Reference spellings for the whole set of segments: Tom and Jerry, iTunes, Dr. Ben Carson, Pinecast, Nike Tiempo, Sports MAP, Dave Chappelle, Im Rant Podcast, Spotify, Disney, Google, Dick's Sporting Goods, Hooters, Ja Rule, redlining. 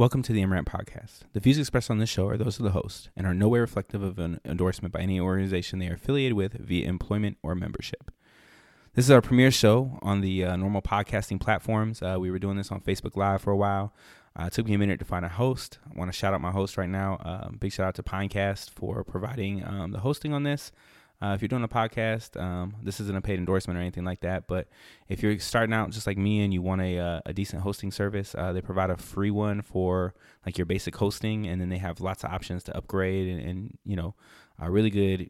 Welcome to the Im Rant Podcast. The views expressed on this show are those of the host and are no way reflective of an endorsement by any organization they are affiliated with via employment or membership. This is our premiere show on the normal podcasting platforms. We were doing this on Facebook Live for a while. It took me a minute to find a host. I want to shout out my host right now. Big shout out to Pinecast for providing the hosting on this. If you're doing a podcast, this isn't a paid endorsement or anything like that, but if you're starting out just like me and you want a decent hosting service, they provide a free one for like your basic hosting, and then they have lots of options to upgrade and you know, really good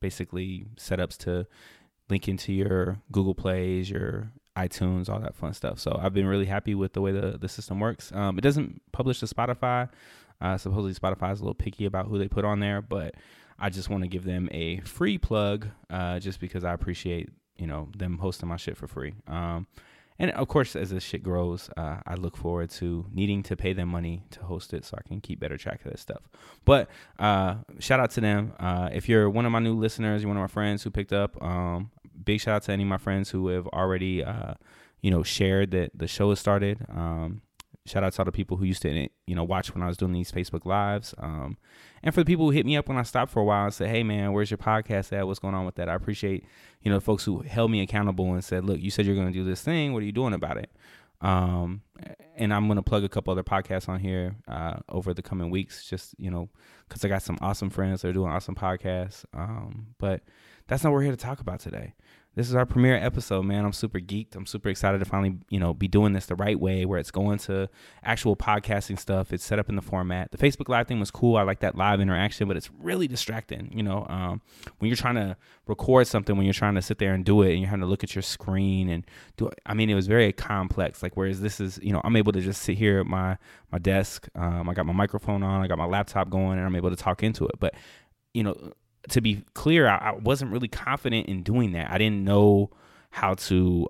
basically setups to link into your Google Plays, your iTunes, all that fun stuff. So I've been really happy with the way the system works. It doesn't publish to Spotify. Supposedly Spotify is a little picky about who they put on there, but I just want to give them a free plug just because I appreciate, you know, them hosting my shit for free. And of course, as this shit grows, I look forward to needing to pay them money to host it so I can keep better track of this stuff. But shout out to them. If you're one of my new listeners, you're one of my friends who picked up, big shout out to any of my friends who have already, you know, shared that the show has started. Shout out to all the people who used to, you know, watch when I was doing these Facebook Lives. And for the people who hit me up when I stopped for a while and said, hey, man, where's your podcast at? What's going on with that? I appreciate, you know, folks who held me accountable and said, look, you said you're going to do this thing. What are you doing about it? And I'm going to plug a couple other podcasts on here over the coming weeks, just, you know, because I got some awesome friends that are doing awesome podcasts. But that's not what we're here to talk about today. This is our premiere episode, man. I'm super geeked. I'm super excited to finally, you know, be doing this the right way where it's going to actual podcasting stuff. It's set up in the format. The Facebook Live thing was cool. I like that live interaction, but it's really distracting, you know. When you're trying to record something, when you're trying to sit there and do it and you're having to look at your screen and do it. I mean, it was very complex. Like, whereas this is, you know, I'm able to just sit here at my desk. I got my microphone on. I got my laptop going and I'm able to talk into it. But, you know, to be clear, I wasn't really confident in doing that. I didn't know how to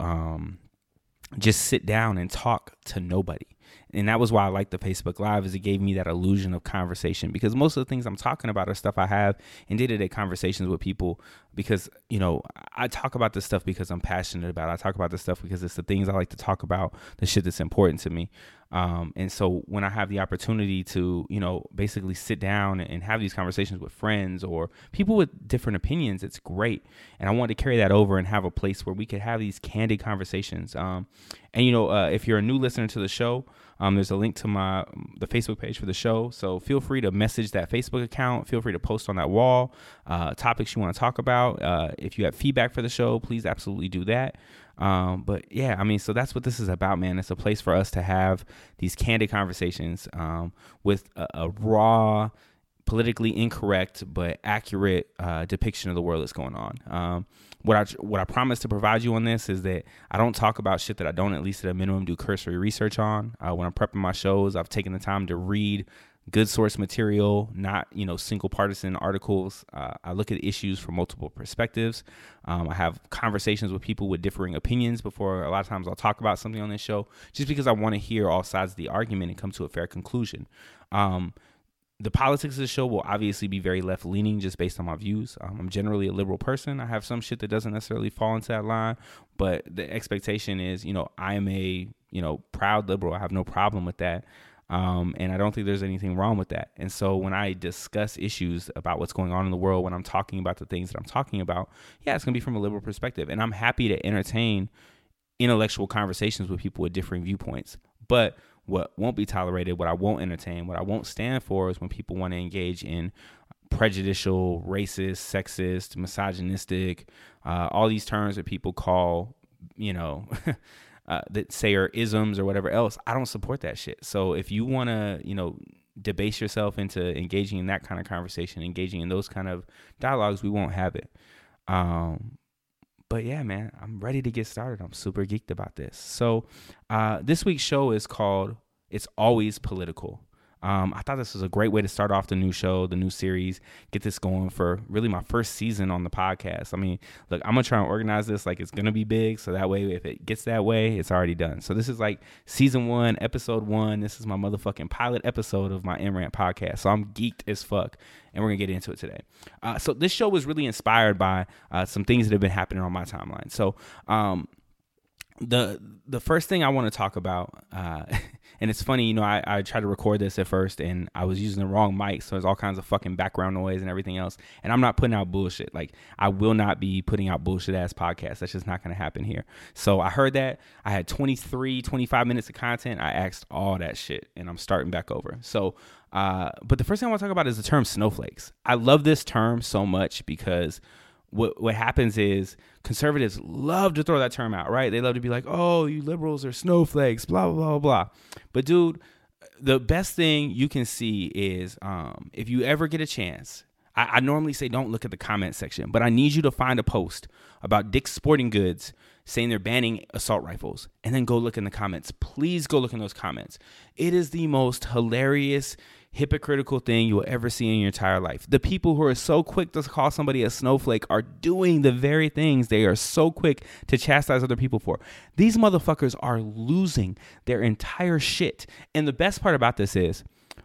just sit down and talk to nobody. And that was why I liked the Facebook Live, is it gave me that illusion of conversation, because most of the things I'm talking about are stuff I have in day-to-day conversations with people, because, you know, I talk about this stuff because I'm passionate about it. I talk about this stuff because it's the things I like to talk about, the shit that's important to me. And so when I have the opportunity to, you know, basically sit down and have these conversations with friends or people with different opinions, it's great. And I wanted to carry that over and have a place where we could have these candid conversations. And, you know, if you're a new listener to the show, there's a link to the Facebook page for the show. So feel free to message that Facebook account. Feel free to post on that wall topics you want to talk about. If you have feedback for the show, please absolutely do that. But yeah, I mean, so that's what this is about, man. It's a place for us to have these candid conversations with a raw, politically incorrect, but accurate depiction of the world that's going on. What I promise to provide you on this is that I don't talk about shit that I don't, at least at a minimum, do cursory research on. When I'm prepping my shows, I've taken the time to read good source material, not, you know, single partisan articles. I look at issues from multiple perspectives. I have conversations with people with differing opinions before a lot of times I'll talk about something on this show, just because I want to hear all sides of the argument and come to a fair conclusion. The politics of the show will obviously be very left-leaning just based on my views. I'm generally a liberal person. I have some shit that doesn't necessarily fall into that line, but the expectation is, you know, I am a, you know, proud liberal. I have no problem with that. And I don't think there's anything wrong with that. And so when I discuss issues about what's going on in the world, when I'm talking about the things that I'm talking about, yeah, it's going to be from a liberal perspective. And I'm happy to entertain intellectual conversations with people with differing viewpoints. But what won't be tolerated, what I won't entertain, what I won't stand for is when people want to engage in prejudicial, racist, sexist, misogynistic, all these terms that people call, you know, that say are isms or whatever else. I don't support that shit. So if you want to, you know, debase yourself into engaging in that kind of conversation, engaging in those kind of dialogues, we won't have it. But yeah, man, I'm ready to get started. I'm super geeked about this. So this week's show is called It's Always Political. I thought this was a great way to start off the new show, the new series, get this going for really my first season on the podcast. I mean, look, I'm going to try and organize this like it's going to be big. So that way, if it gets that way, it's already done. So this is like season 1, episode 1. This is my motherfucking pilot episode of my Im Rant podcast. So I'm geeked as fuck. And we're going to get into it today. So this show was really inspired by some things that have been happening on my timeline. So the first thing I want to talk about And it's funny, you know, I tried to record this at first and I was using the wrong mic. So there's all kinds of fucking background noise and everything else. And I'm not putting out bullshit. Like, I will not be putting out bullshit ass podcasts. That's just not going to happen here. So I heard that. I had 25 minutes of content. I axed all that shit and I'm starting back over. So, but the first thing I want to talk about is the term snowflakes. I love this term so much because what happens is conservatives love to throw that term out, right? They love to be like, oh, you liberals are snowflakes, blah, blah, blah, blah. But dude, the best thing you can see is if you ever get a chance, I normally say don't look at the comment section, but I need you to find a post about Dick's Sporting Goods saying they're banning assault rifles, and then go look in the comments. Please go look in those comments. It is the most hilarious, hypocritical thing you will ever see in your entire life. The people who are so quick to call somebody a snowflake are doing the very things they are so quick to chastise other people for. These motherfuckers are losing their entire shit. And the best part about this is,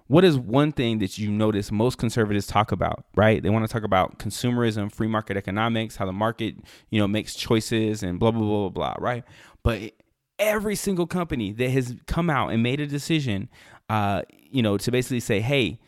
what is one thing that you notice most conservatives talk about, right? They want to talk about consumerism, free market economics, how the market, you know, makes choices and blah, blah, blah, blah, blah, right? But every single company that has come out and made a decision, you know, to basically say, hey,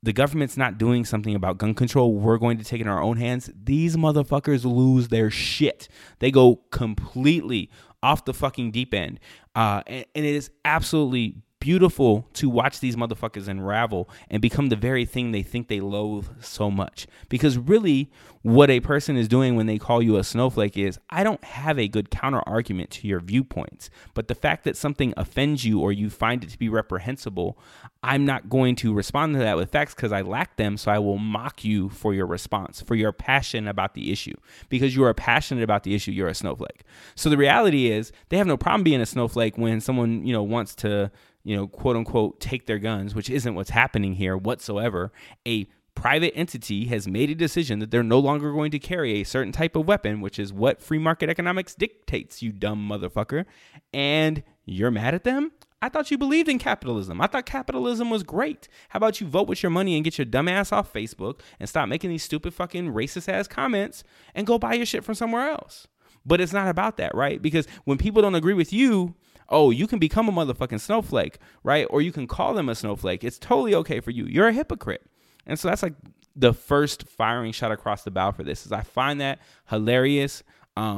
the government's not doing something about gun control, we're going to take it in our own hands, these motherfuckers lose their shit. They go completely off the fucking deep end. And it is absolutely beautiful to watch these motherfuckers unravel and become the very thing they think they loathe so much. Because really, what a person is doing when they call you a snowflake is, I don't have a good counter argument to your viewpoints, but the fact that something offends you or you find it to be reprehensible, I'm not going to respond to that with facts because I lack them. So I will mock you for your response, for your passion about the issue. Because you are passionate about the issue, you're a snowflake. So the reality is, they have no problem being a snowflake when someone, you know, wants to, you know, quote unquote, take their guns, which isn't what's happening here whatsoever. A private entity has made a decision that they're no longer going to carry a certain type of weapon, which is what free market economics dictates, you dumb motherfucker. And you're mad at them? I thought you believed in capitalism. I thought capitalism was great. How about you vote with your money and get your dumb ass off Facebook and stop making these stupid fucking racist ass comments and go buy your shit from somewhere else? But it's not about that, right? Because when people don't agree with you, oh, you can become a motherfucking snowflake, right? Or you can call them a snowflake. It's totally okay for you. You're a hypocrite. And so that's like the first firing shot across the bow for this, is I find that hilarious.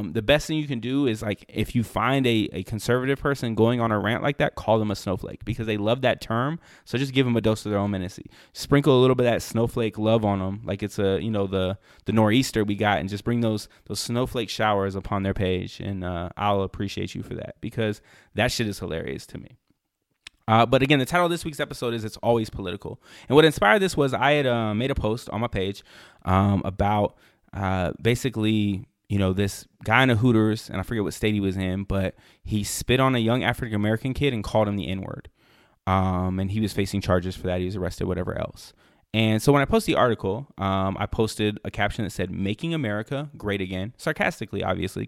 The best thing you can do is, like, if you find a conservative person going on a rant like that, call them a snowflake because they love that term. So just give them a dose of their own medicine. Sprinkle a little bit of that snowflake love on them. Like it's a, you know, the nor'easter we got, and just bring those snowflake showers upon their page. And I'll appreciate you for that because that shit is hilarious to me. But again, the title of this week's episode is It's Always Political. And what inspired this was I had made a post on my page about basically, you know, this guy in a Hooters, and I forget what state he was in, but he spit on a young African-American kid and called him the N-word. And he was facing charges for that. He was arrested, whatever else. And so when I posted the article, I posted a caption that said, "Making America Great Again," sarcastically, obviously,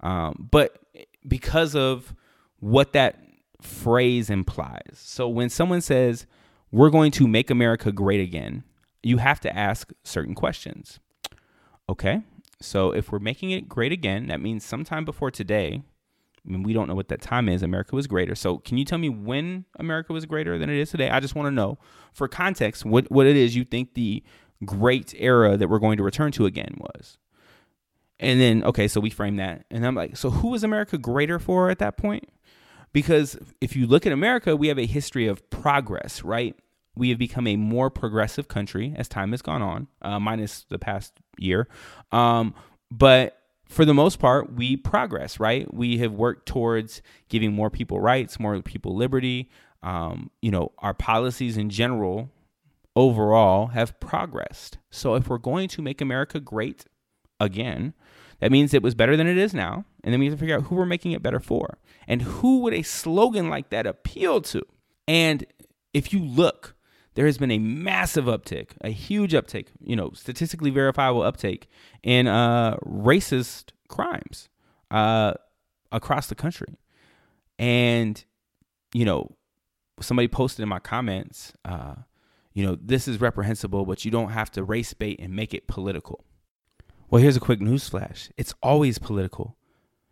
but because of what that phrase implies. So when someone says, we're going to make America great again, you have to ask certain questions. Okay. So if we're making it great again, that means sometime before today, I mean, we don't know what that time is, America was greater. So can you tell me when America was greater than it is today? I just want to know, for context, what it is you think the great era that we're going to return to again was. And then, okay, so we frame that. And I'm like, so who was America greater for at that point? Because if you look at America, we have a history of progress, right? We have become a more progressive country as time has gone on, minus the past year. But for the most part, we progress, right? We have worked towards giving more people rights, more people liberty. You know, our policies in general, overall, have progressed. So if we're going to make America great again, that means it was better than it is now. And then we have to figure out who we're making it better for. And who would a slogan like that appeal to? And if you look, there has been a massive uptick, a huge uptick, you know, statistically verifiable uptick in racist crimes across the country. And, you know, somebody posted in my comments, you know, this is reprehensible, but you don't have to race bait and make it political. Well, here's a quick newsflash. It's always political.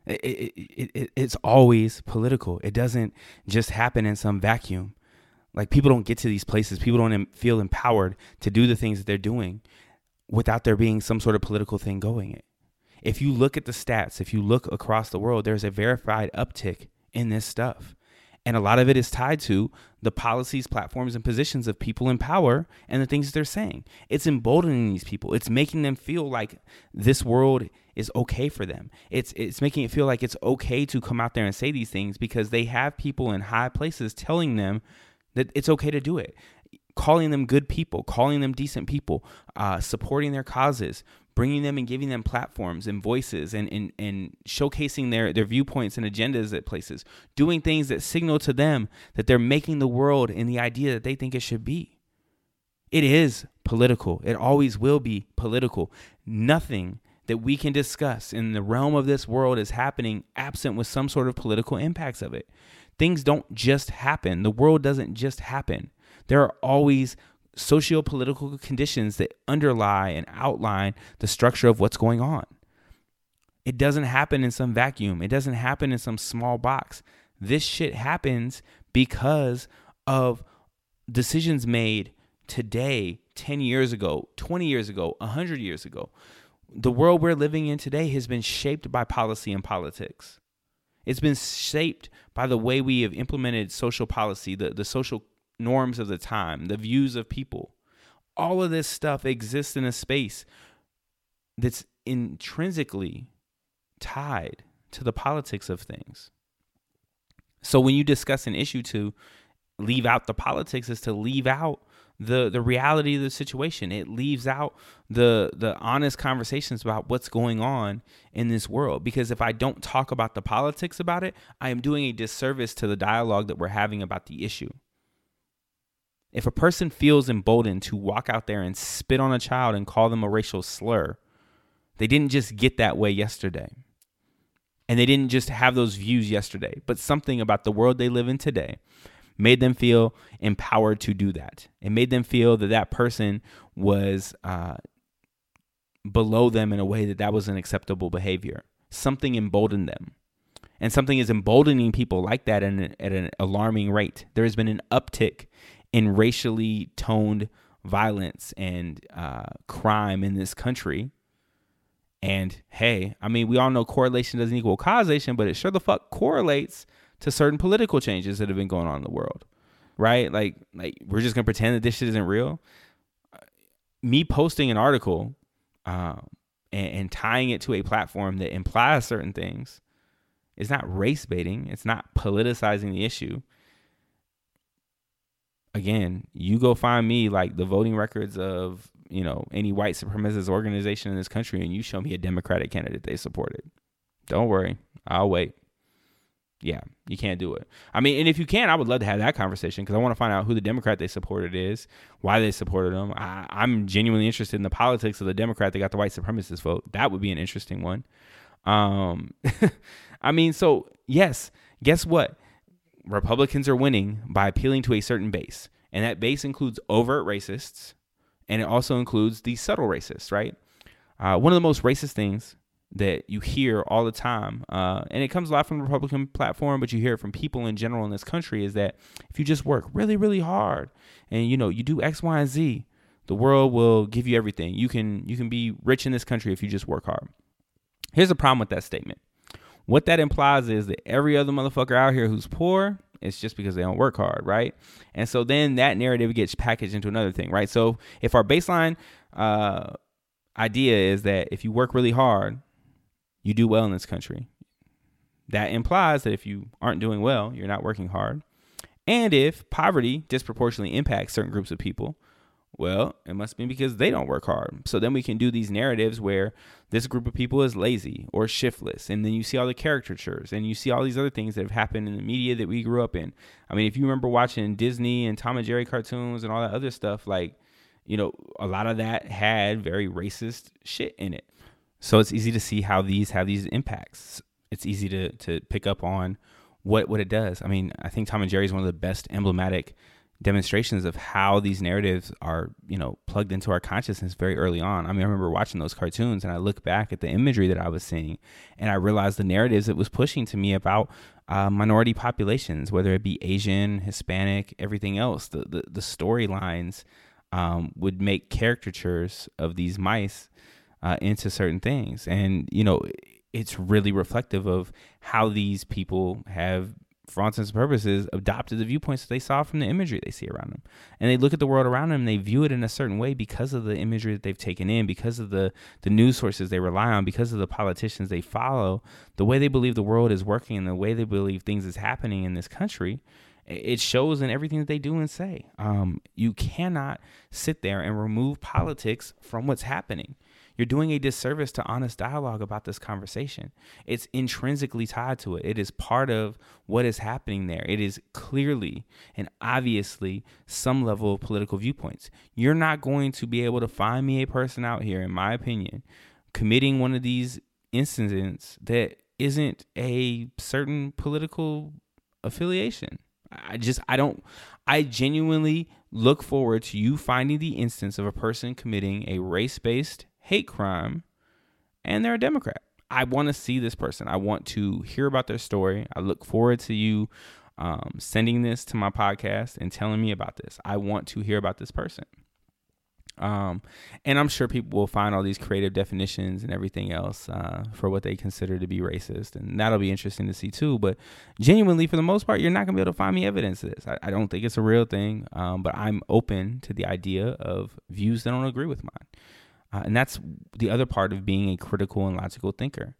It's always political. It doesn't just happen in some vacuum. Like, people don't get to these places. People don't feel empowered to do the things that they're doing without there being some sort of political thing going. If you look at the stats, if you look across the world, there's a verified uptick in this stuff. And a lot of it is tied to the policies, platforms, and positions of people in power and the things they're saying. It's emboldening these people. It's making them feel like this world is okay for them. It's making it feel like it's okay to come out there and say these things because they have people in high places telling them that it's okay to do it, calling them good people, calling them decent people, supporting their causes, bringing them and giving them platforms and voices and showcasing their viewpoints and agendas at places, doing things that signal to them that they're making the world and the idea that they think it should be. It is political. It always will be political. Nothing that we can discuss in the realm of this world is happening absent with some sort of political impacts of it. Things don't just happen. The world doesn't just happen. There are always socio-political conditions that underlie and outline the structure of what's going on. It doesn't happen in some vacuum. It doesn't happen in some small box. This shit happens because of decisions made today, 10 years ago, 20 years ago, 100 years ago. The world we're living in today has been shaped by policy and politics. It's been shaped by the way we have implemented social policy, the social norms of the time, the views of people. All of this stuff exists in a space that's intrinsically tied to the politics of things. So when you discuss an issue, to leave out the politics is to leave out the reality of the situation. It leaves out the honest conversations about what's going on in this world. Because if I don't talk about the politics about it, I am doing a disservice to the dialogue that we're having about the issue. If a person feels emboldened to walk out there and spit on a child and call them a racial slur, they didn't just get that way yesterday. And they didn't just have those views yesterday, but something about the world they live in today made them feel empowered to do that. It made them feel that that person was below them in a way that was an acceptable behavior. Something emboldened them. And something is emboldening people like that at an alarming rate. There has been an uptick in racially toned violence and crime in this country. And hey, I mean, we all know correlation doesn't equal causation, but it sure the fuck correlates to certain political changes that have been going on in the world, right? Like we're just gonna pretend that this shit isn't real. Me posting an article and tying it to a platform that implies certain things is not race baiting. It's not politicizing the issue. Again, you go find me like the voting records of, you know, any white supremacist organization in this country, and you show me a Democratic candidate they supported. Don't worry, I'll wait. Yeah, you can't do it. I mean, and if you can, I would love to have that conversation because I want to find out who the Democrat they supported is, why they supported them. I'm genuinely interested in the politics of the Democrat that got the white supremacist vote. That would be an interesting one. I mean, so yes, guess what? Republicans are winning by appealing to a certain base. And that base includes overt racists, and it also includes the subtle racists, right? One of the most racist things that you hear all the time, and it comes a lot from the Republican platform, but you hear it from people in general in this country, is that if you just work really, really hard and, you know, you do X, Y, and Z, the world will give you everything. You can be rich in this country if you just work hard. Here's the problem with that statement. What that implies is that every other motherfucker out here who's poor, it's just because they don't work hard, right? And so then that narrative gets packaged into another thing, right? So if our baseline idea is that if you work really hard, you do well in this country, that implies that if you aren't doing well, you're not working hard. And if poverty disproportionately impacts certain groups of people, well, it must be because they don't work hard. So then we can do these narratives where this group of people is lazy or shiftless. And then you see all the caricatures and you see all these other things that have happened in the media that we grew up in. I mean, if you remember watching Disney and Tom and Jerry cartoons and all that other stuff, like, you know, a lot of that had very racist shit in it. So it's easy to see how these have these impacts. It's easy to pick up on what it does. I mean, I think Tom and Jerry is one of the best emblematic demonstrations of how these narratives are, you know, plugged into our consciousness very early on. I mean, I remember watching those cartoons and I look back at the imagery that I was seeing and I realized the narratives it was pushing to me about minority populations, whether it be Asian, Hispanic, everything else. The storylines would make caricatures of these mice into certain things. And, you know, it's really reflective of how these people have, for all intents and purposes, adopted the viewpoints that they saw from the imagery they see around them. And they look at the world around them and they view it in a certain way because of the imagery that they've taken in, because of the news sources they rely on, because of the politicians they follow, the way they believe the world is working and the way they believe things is happening in this country. It shows in everything that they do and say. You cannot sit there and remove politics from what's happening. You're doing a disservice to honest dialogue about this conversation. It's intrinsically tied to it. It is part of what is happening there. It is clearly and obviously some level of political viewpoints. You're not going to be able to find me a person out here, in my opinion, committing one of these incidents that isn't a certain political affiliation. I genuinely look forward to you finding the instance of a person committing a race-based hate crime, and they're a Democrat. I want to see this person. I want to hear about their story. I look forward to you sending this to my podcast and telling me about this. I want to hear about this person. And I'm sure people will find all these creative definitions and everything else for what they consider to be racist. And that'll be interesting to see too. But genuinely, for the most part, you're not going to be able to find me evidence of this. I don't think it's a real thing, but I'm open to the idea of views that don't agree with mine. And that's the other part of being a critical and logical thinker.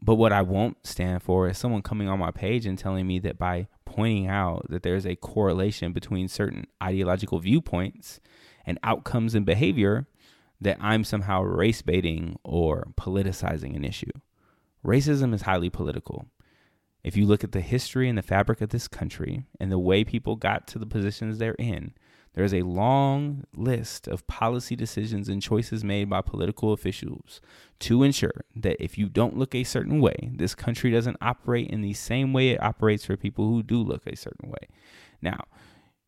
But what I won't stand for is someone coming on my page and telling me that by pointing out that there's a correlation between certain ideological viewpoints and outcomes and behavior, that I'm somehow race baiting or politicizing an issue. Racism is highly political. If you look at the history and the fabric of this country and the way people got to the positions they're in, there's a long list of policy decisions and choices made by political officials to ensure that if you don't look a certain way, this country doesn't operate in the same way it operates for people who do look a certain way. Now,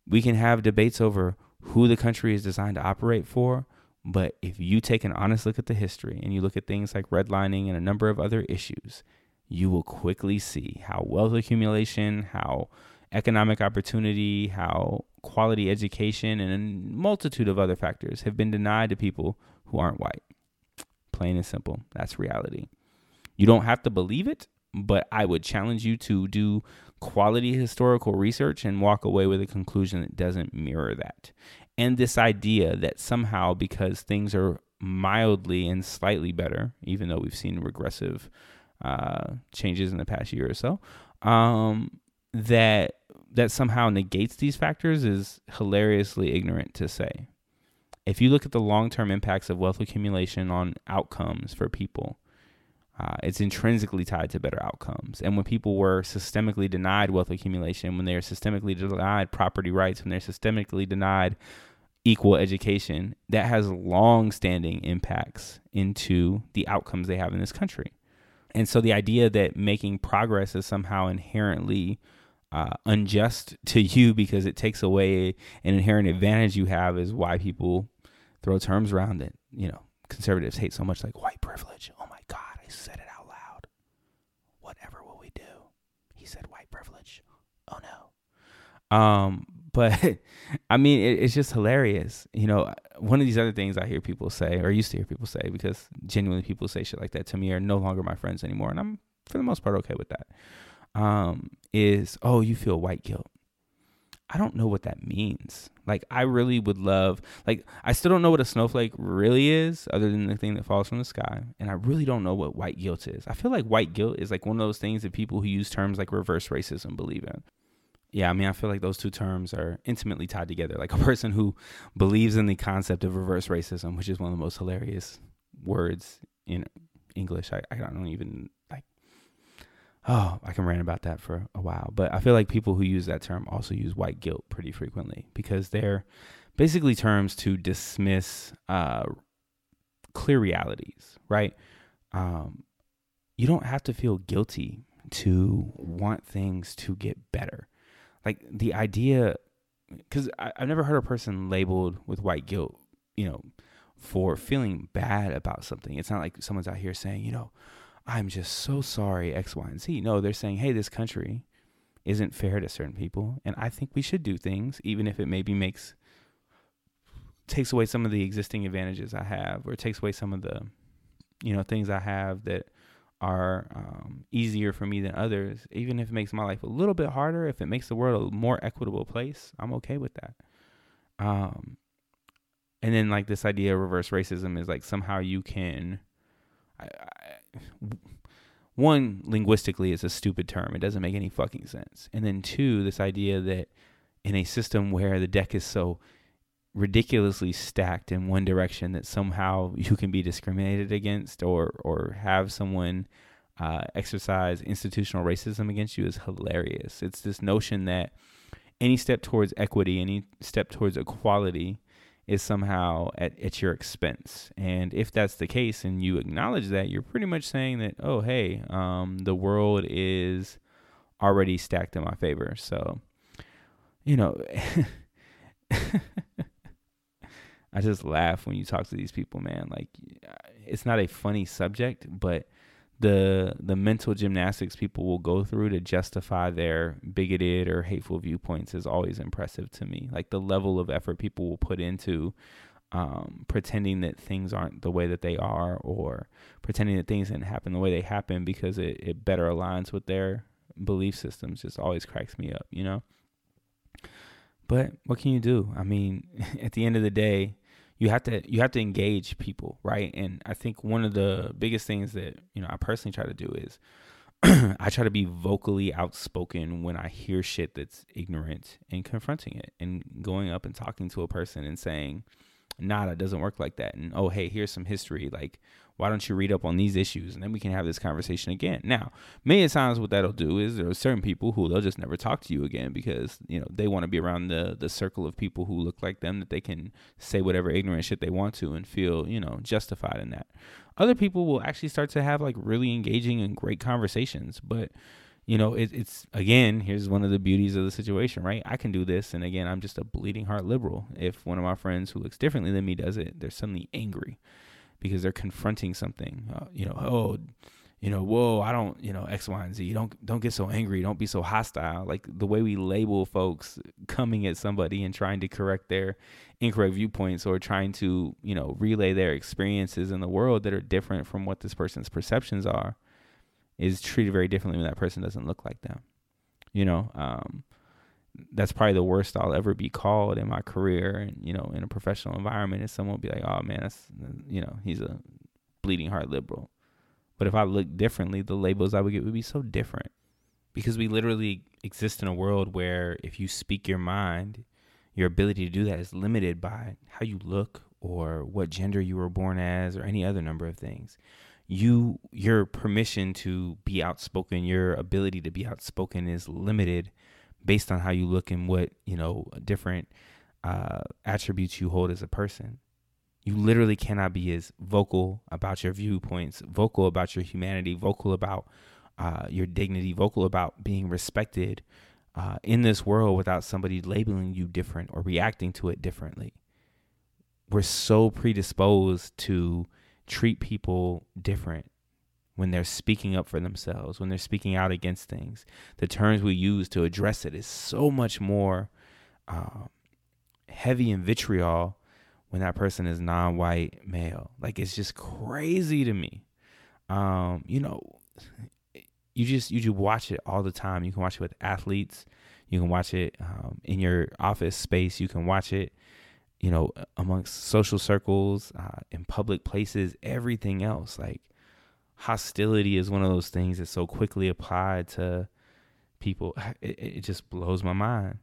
we can have debates over who the country is designed to operate for, but if you take an honest look at the history and you look at things like redlining and a number of other issues, you will quickly see how wealth accumulation, how economic opportunity, how quality education, and a multitude of other factors have been denied to people who aren't white. Plain and simple. That's reality. You don't have to believe it, but I would challenge you to do quality historical research and walk away with a conclusion that doesn't mirror that. And this idea that somehow because things are mildly and slightly better, even though we've seen regressive changes in the past year or so, that somehow negates these factors is hilariously ignorant to say. If you look at the long-term impacts of wealth accumulation on outcomes for people, it's intrinsically tied to better outcomes. And when people were systemically denied wealth accumulation, when they were systemically denied property rights, when they're systemically denied equal education, that has long-standing impacts into the outcomes they have in this country. And so the idea that making progress is somehow inherently unjust to you because it takes away an inherent advantage you have is why people throw terms around it. You know, conservatives hate so much, like white privilege. Oh my God, I said it out loud. Whatever will we do? He said white privilege. Oh no. But I mean, it's just hilarious. You know, one of these other things I hear people say, or used to hear people say, because genuinely people say shit like that to me are no longer my friends anymore. And I'm, for the most part, okay with that. Is, oh, you feel white guilt. I don't know what that means. Like, I really would love, like, I still don't know what a snowflake really is other than the thing that falls from the sky. And I really don't know what white guilt is. I feel like white guilt is like one of those things that people who use terms like reverse racism believe in. Yeah, I mean, I feel like those two terms are intimately tied together. Like a person who believes in the concept of reverse racism, which is one of the most hilarious words in English. I don't even like. Oh, I can rant about that for a while. But I feel like people who use that term also use white guilt pretty frequently because they're basically terms to dismiss clear realities, right? You don't have to feel guilty to want things to get better. Like the idea because I've never heard a person labeled with white guilt, you know, for feeling bad about something. It's not like someone's out here saying, you know, I'm just so sorry, X, Y, and Z. No, they're saying, hey, this country isn't fair to certain people, and I think we should do things, even if it maybe takes away some of the existing advantages I have, or takes away some of the, you know, things I have that are easier for me than others. Even if it makes my life a little bit harder, if it makes the world a more equitable place, I'm okay with that. And then like this idea of reverse racism is like somehow you can, one, linguistically it's a stupid term. It doesn't make any fucking sense. And then two, this idea that in a system where the deck is so ridiculously stacked in one direction that somehow you can be discriminated against or have someone exercise institutional racism against you is hilarious. It's this notion that any step towards equity, any step towards equality is somehow at your expense. And if that's the case and you acknowledge that, you're pretty much saying that, oh, hey, the world is already stacked in my favor. So, you know, I just laugh when you talk to these people, man. Like, it's not a funny subject, but the mental gymnastics people will go through to justify their bigoted or hateful viewpoints is always impressive to me. Like the level of effort people will put into pretending that things aren't the way that they are, or pretending that things didn't happen the way they happen because it better aligns with their belief systems, just always cracks me up, you know? But what can you do? I mean, at the end of the day, you have to engage people, right? And I think one of the biggest things that, you know, I personally try to do is I try to be vocally outspoken when I hear shit that's ignorant and confronting it and going up and talking to a person and saying, nah, that doesn't work like that. And, oh, hey, here's some history. Like, why don't you read up on these issues? And then we can have this conversation again. Now, many times what that'll do is there are certain people who they'll just never talk to you again because, you know, they want to be around the circle of people who look like them, that they can say whatever ignorant shit they want to and feel, you know, justified in that. Other people will actually start to have like really engaging and great conversations. But, you know, it's again, here's one of the beauties of the situation, right? I can do this. And again, I'm just a bleeding heart liberal. If one of my friends who looks differently than me does it, they're suddenly angry. Because they're confronting something, you know, oh, you know, whoa, I don't, you know, X, Y, and Z. Don't get so angry. Don't be so hostile. Like the way we label folks coming at somebody and trying to correct their incorrect viewpoints or trying to, you know, relay their experiences in the world that are different from what this person's perceptions are is treated very differently when that person doesn't look like them. You know, that's probably the worst I'll ever be called in my career and, you know, in a professional environment, is someone will be like, oh man, that's, you know, he's a bleeding heart liberal. But if I looked differently, the labels I would get would be so different, because we literally exist in a world where if you speak your mind, your ability to do that is limited by how you look or what gender you were born as or any other number of things. Your permission to be outspoken, your ability to be outspoken is limited based on how you look and what, you know, different attributes you hold as a person. You literally cannot be as vocal about your viewpoints, vocal about your humanity, vocal about your dignity, vocal about being respected in this world without somebody labeling you different or reacting to it differently. We're so predisposed to treat people different when they're speaking up for themselves, when they're speaking out against things. The terms we use to address it is so much more heavy and vitriol when that person is non-white male. Like, it's just crazy to me. You know, you just watch it all the time. You can watch it with athletes. You can watch it in your office space. You can watch it, you know, amongst social circles, in public places, everything else. Like, hostility is one of those things that's so quickly applied to people. It just blows my mind.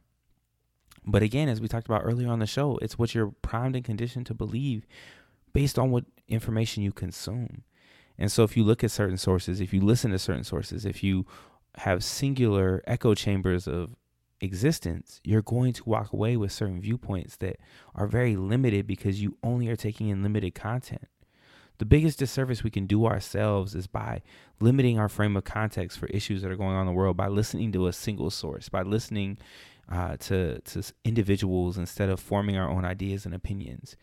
But again, as we talked about earlier on the show, it's what you're primed and conditioned to believe based on what information you consume. And so if you look at certain sources, if you listen to certain sources, if you have singular echo chambers of existence, you're going to walk away with certain viewpoints that are very limited because you only are taking in limited content. The biggest disservice we can do ourselves is by limiting our frame of context for issues that are going on in the world, by listening to a single source, by listening to individuals instead of forming our own ideas and opinions.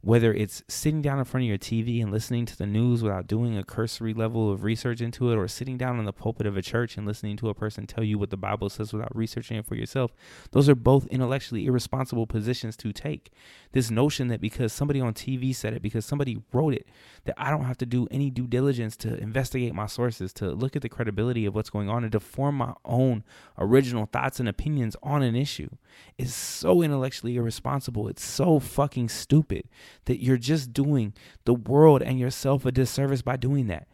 Whether it's sitting down in front of your TV and listening to the news without doing a cursory level of research into it, or sitting down in the pulpit of a church and listening to a person tell you what the Bible says without researching it for yourself, those are both intellectually irresponsible positions to take. This notion that because somebody on TV said it, because somebody wrote it, that I don't have to do any due diligence to investigate my sources, to look at the credibility of what's going on, and to form my own original thoughts and opinions on an issue is so intellectually irresponsible. It's so fucking stupid. That you're just doing the world and yourself a disservice by doing that.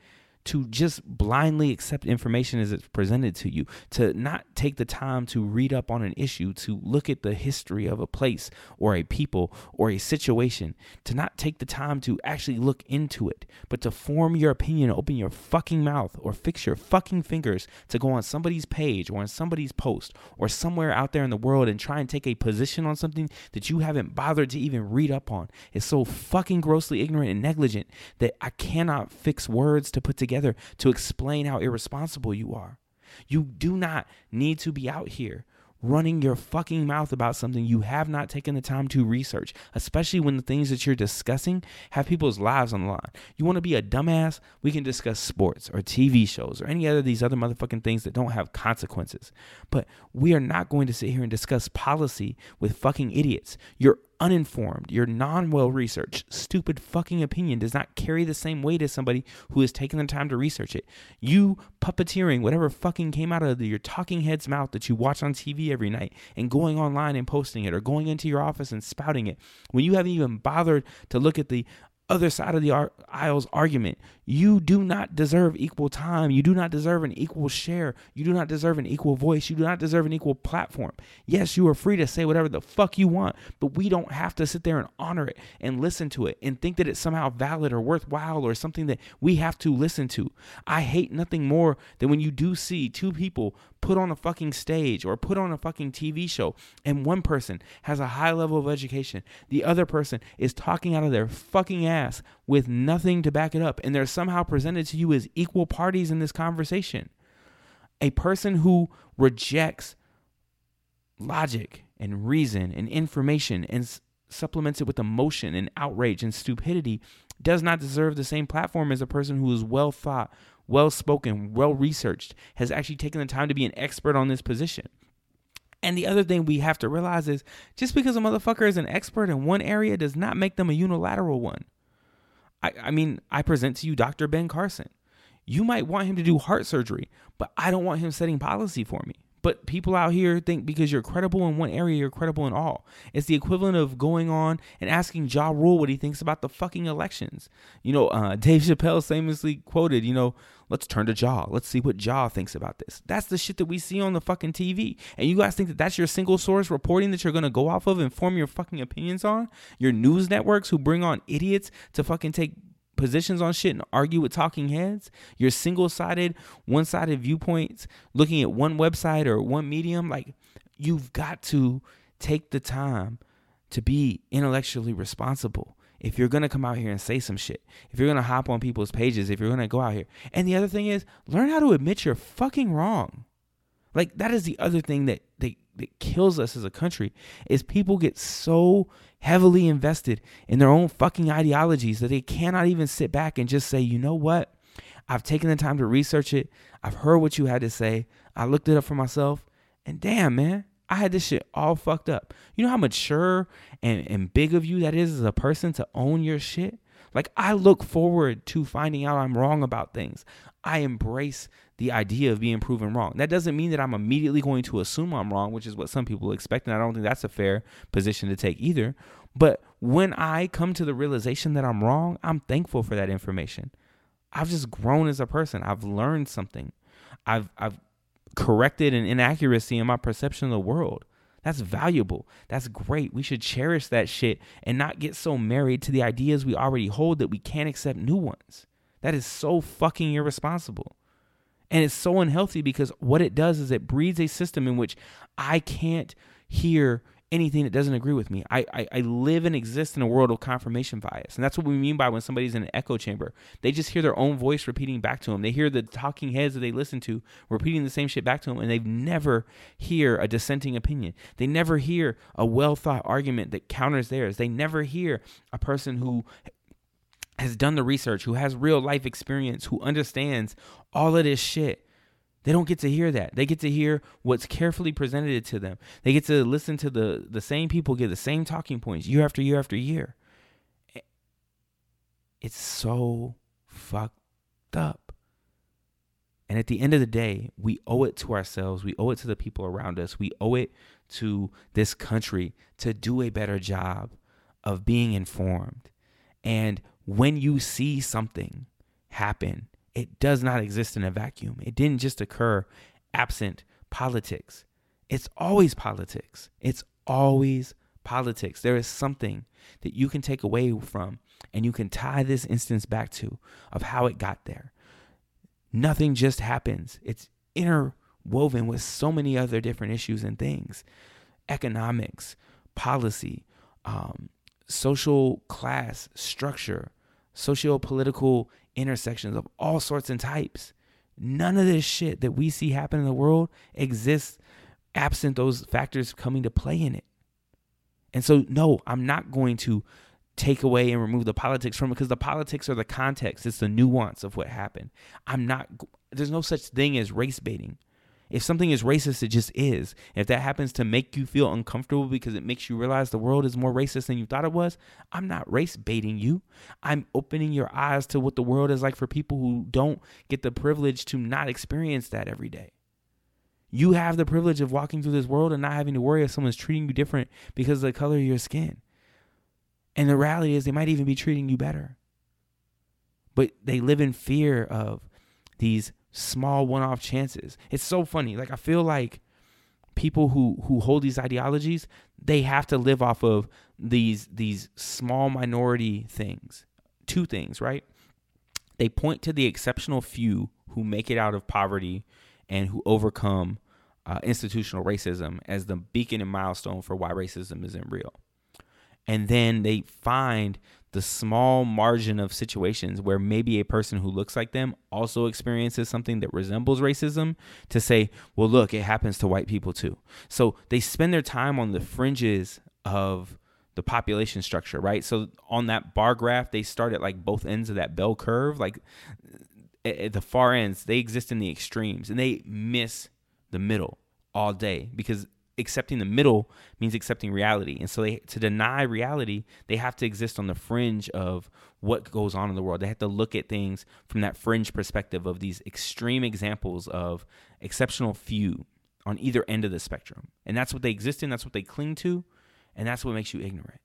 To just blindly accept information as it's presented to you, to not take the time to read up on an issue, to look at the history of a place or a people or a situation, to not take the time to actually look into it, but to form your opinion, open your fucking mouth or fix your fucking fingers to go on somebody's page or on somebody's post or somewhere out there in the world and try and take a position on something that you haven't bothered to even read up on. It's so fucking grossly ignorant and negligent that I cannot fix words to put together to explain how irresponsible you are. You do not need to be out here running your fucking mouth about something you have not taken the time to research, especially when the things that you're discussing have people's lives on the line. You want to be a dumbass? We can discuss sports or TV shows or any other of these other motherfucking things that don't have consequences. But we are not going to sit here and discuss policy with fucking idiots. You're uninformed, your non-well-researched, stupid fucking opinion does not carry the same weight as somebody who has taken the time to research it. You puppeteering whatever fucking came out of your talking head's mouth that you watch on TV every night and going online and posting it or going into your office and spouting it when you haven't even bothered to look at the other side of the aisle's argument. You do not deserve equal time. You do not deserve an equal share. You do not deserve an equal voice. You do not deserve an equal platform. Yes, you are free to say whatever the fuck you want, but we don't have to sit there and honor it and listen to it and think that it's somehow valid or worthwhile or something that we have to listen to. I hate nothing more than when you do see two people put on a fucking stage or put on a fucking TV show and one person has a high level of education. The other person is talking out of their fucking ass with nothing to back it up, and they're somehow presented to you as equal parties in this conversation. A person who rejects logic and reason and information and supplements it with emotion and outrage and stupidity does not deserve the same platform as a person who is well thought, well-spoken, well-researched, has actually taken the time to be an expert on this position. And the other thing we have to realize is just because a motherfucker is an expert in one area does not make them a unilateral one. I present to you Dr. Ben Carson. You might want him to do heart surgery, but I don't want him setting policy for me. But people out here think because you're credible in one area, you're credible in all. It's the equivalent of going on and asking Ja Rule what he thinks about the fucking elections. Dave Chappelle famously quoted, let's turn to Ja. Let's see what Ja thinks about this. That's the shit that we see on the fucking TV. And you guys think that that's your single source reporting that you're going to go off of and form your fucking opinions on? Your news networks who bring on idiots to fucking take positions on shit and argue with talking heads, your single-sided, one-sided viewpoints, looking at one website or one medium. You've got to take the time to be intellectually responsible. If you're going to come out here and say some shit, if you're going to hop on people's pages, if you're going to go out here. And the other thing is, learn how to admit you're fucking wrong. That is the other thing that that kills us as a country, is people get so heavily invested in their own fucking ideologies that they cannot even sit back and just say, you know what? I've taken the time to research it. I've heard what you had to say. I looked it up for myself. And damn, man, I had this shit all fucked up. You know how mature and big of you that is as a person to own your shit? I look forward to finding out I'm wrong about things. I embrace the idea of being proven wrong. That doesn't mean that I'm immediately going to assume I'm wrong, which is what some people expect, and I don't think that's a fair position to take either. But when I come to the realization that I'm wrong, I'm thankful for that information. I've just grown as a person. I've learned something. I've corrected an inaccuracy in my perception of the world. That's valuable. That's great. We should cherish that shit and not get so married to the ideas we already hold that we can't accept new ones. That is so fucking irresponsible. And it's so unhealthy because what it does is it breeds a system in which I can't hear anything that doesn't agree with me. I live and exist in a world of confirmation bias. And that's what we mean by when somebody's in an echo chamber. They just hear their own voice repeating back to them. They hear the talking heads that they listen to repeating the same shit back to them, and they never hear a dissenting opinion. They never hear a well-thought argument that counters theirs. They never hear a person who has done the research, who has real life experience, who understands all of this shit. They don't get to hear that. They get to hear what's carefully presented to them. They get to listen to the same people give the same talking points year after year after year. It's so fucked up. And at the end of the day, we owe it to ourselves. We owe it to the people around us. We owe it to this country to do a better job of being informed. And when you see something happen, it does not exist in a vacuum. It didn't just occur absent politics. It's always politics. It's always politics. There is something that you can take away from, and you can tie this instance back to of how it got there. Nothing just happens. It's interwoven with so many other different issues and things. Economics, policy, social class structure, socio-political intersections of all sorts and types. None of this shit that we see happen in the world exists absent those factors coming to play in it. And so, no, I'm not going to take away and remove the politics from it, because the politics are the context. It's the nuance of what happened. There's no such thing as race baiting. If something is racist, it just is. If that happens to make you feel uncomfortable because it makes you realize the world is more racist than you thought it was, I'm not race baiting you. I'm opening your eyes to what the world is like for people who don't get the privilege to not experience that every day. You have the privilege of walking through this world and not having to worry if someone's treating you different because of the color of your skin. And the reality is they might even be treating you better. But they live in fear of these small one-off chances. It's so funny. Like, I feel like people who hold these ideologies, they have to live off of these small minority things. Two things, right? They point to the exceptional few who make it out of poverty and who overcome institutional racism as the beacon and milestone for why racism isn't real. And then they find the small margin of situations where maybe a person who looks like them also experiences something that resembles racism to say, well, look, it happens to white people too. So they spend their time on the fringes of the population structure, right? So on that bar graph, they start at like both ends of that bell curve, like at the far ends, they exist in the extremes, and they miss the middle all day, because accepting the middle means accepting reality. And so to deny reality, they have to exist on the fringe of what goes on in the world. They have to look at things from that fringe perspective of these extreme examples of exceptional few on either end of the spectrum. And that's what they exist in. That's what they cling to. And that's what makes you ignorant.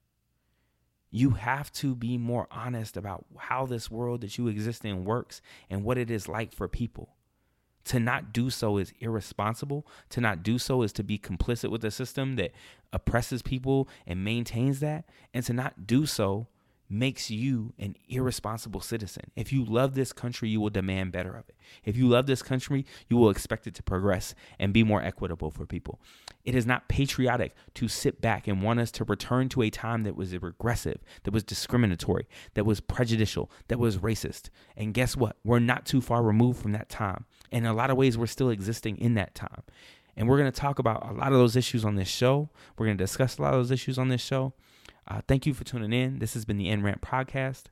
You have to be more honest about how this world that you exist in works and what it is like for people. To not do so is irresponsible. To not do so is to be complicit with a system that oppresses people and maintains that. And to not do so makes you an irresponsible citizen. If you love this country, you will demand better of it. If you love this country, you will expect it to progress and be more equitable for people. It is not patriotic to sit back and want us to return to a time that was regressive, that was discriminatory, that was prejudicial, that was racist. And guess what? We're not too far removed from that time. And in a lot of ways, we're still existing in that time. And we're going to talk about a lot of those issues on this show. We're going to discuss a lot of those issues on this show. Thank you for tuning in. This has been the Im Rant Podcast.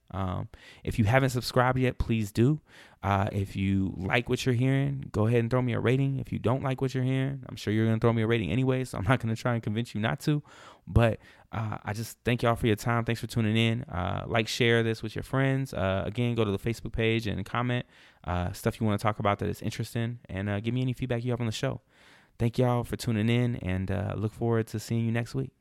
If you haven't subscribed yet, please do. If you like what you're hearing, go ahead and throw me a rating. If you don't like what you're hearing, I'm sure you're going to throw me a rating anyway, so I'm not going to try and convince you not to. But I just thank y'all for your time. Thanks for tuning in. Share this with your friends. Again, go to the Facebook page and comment stuff you want to talk about that is interesting, and give me any feedback you have on the show. Thank y'all for tuning in, and look forward to seeing you next week.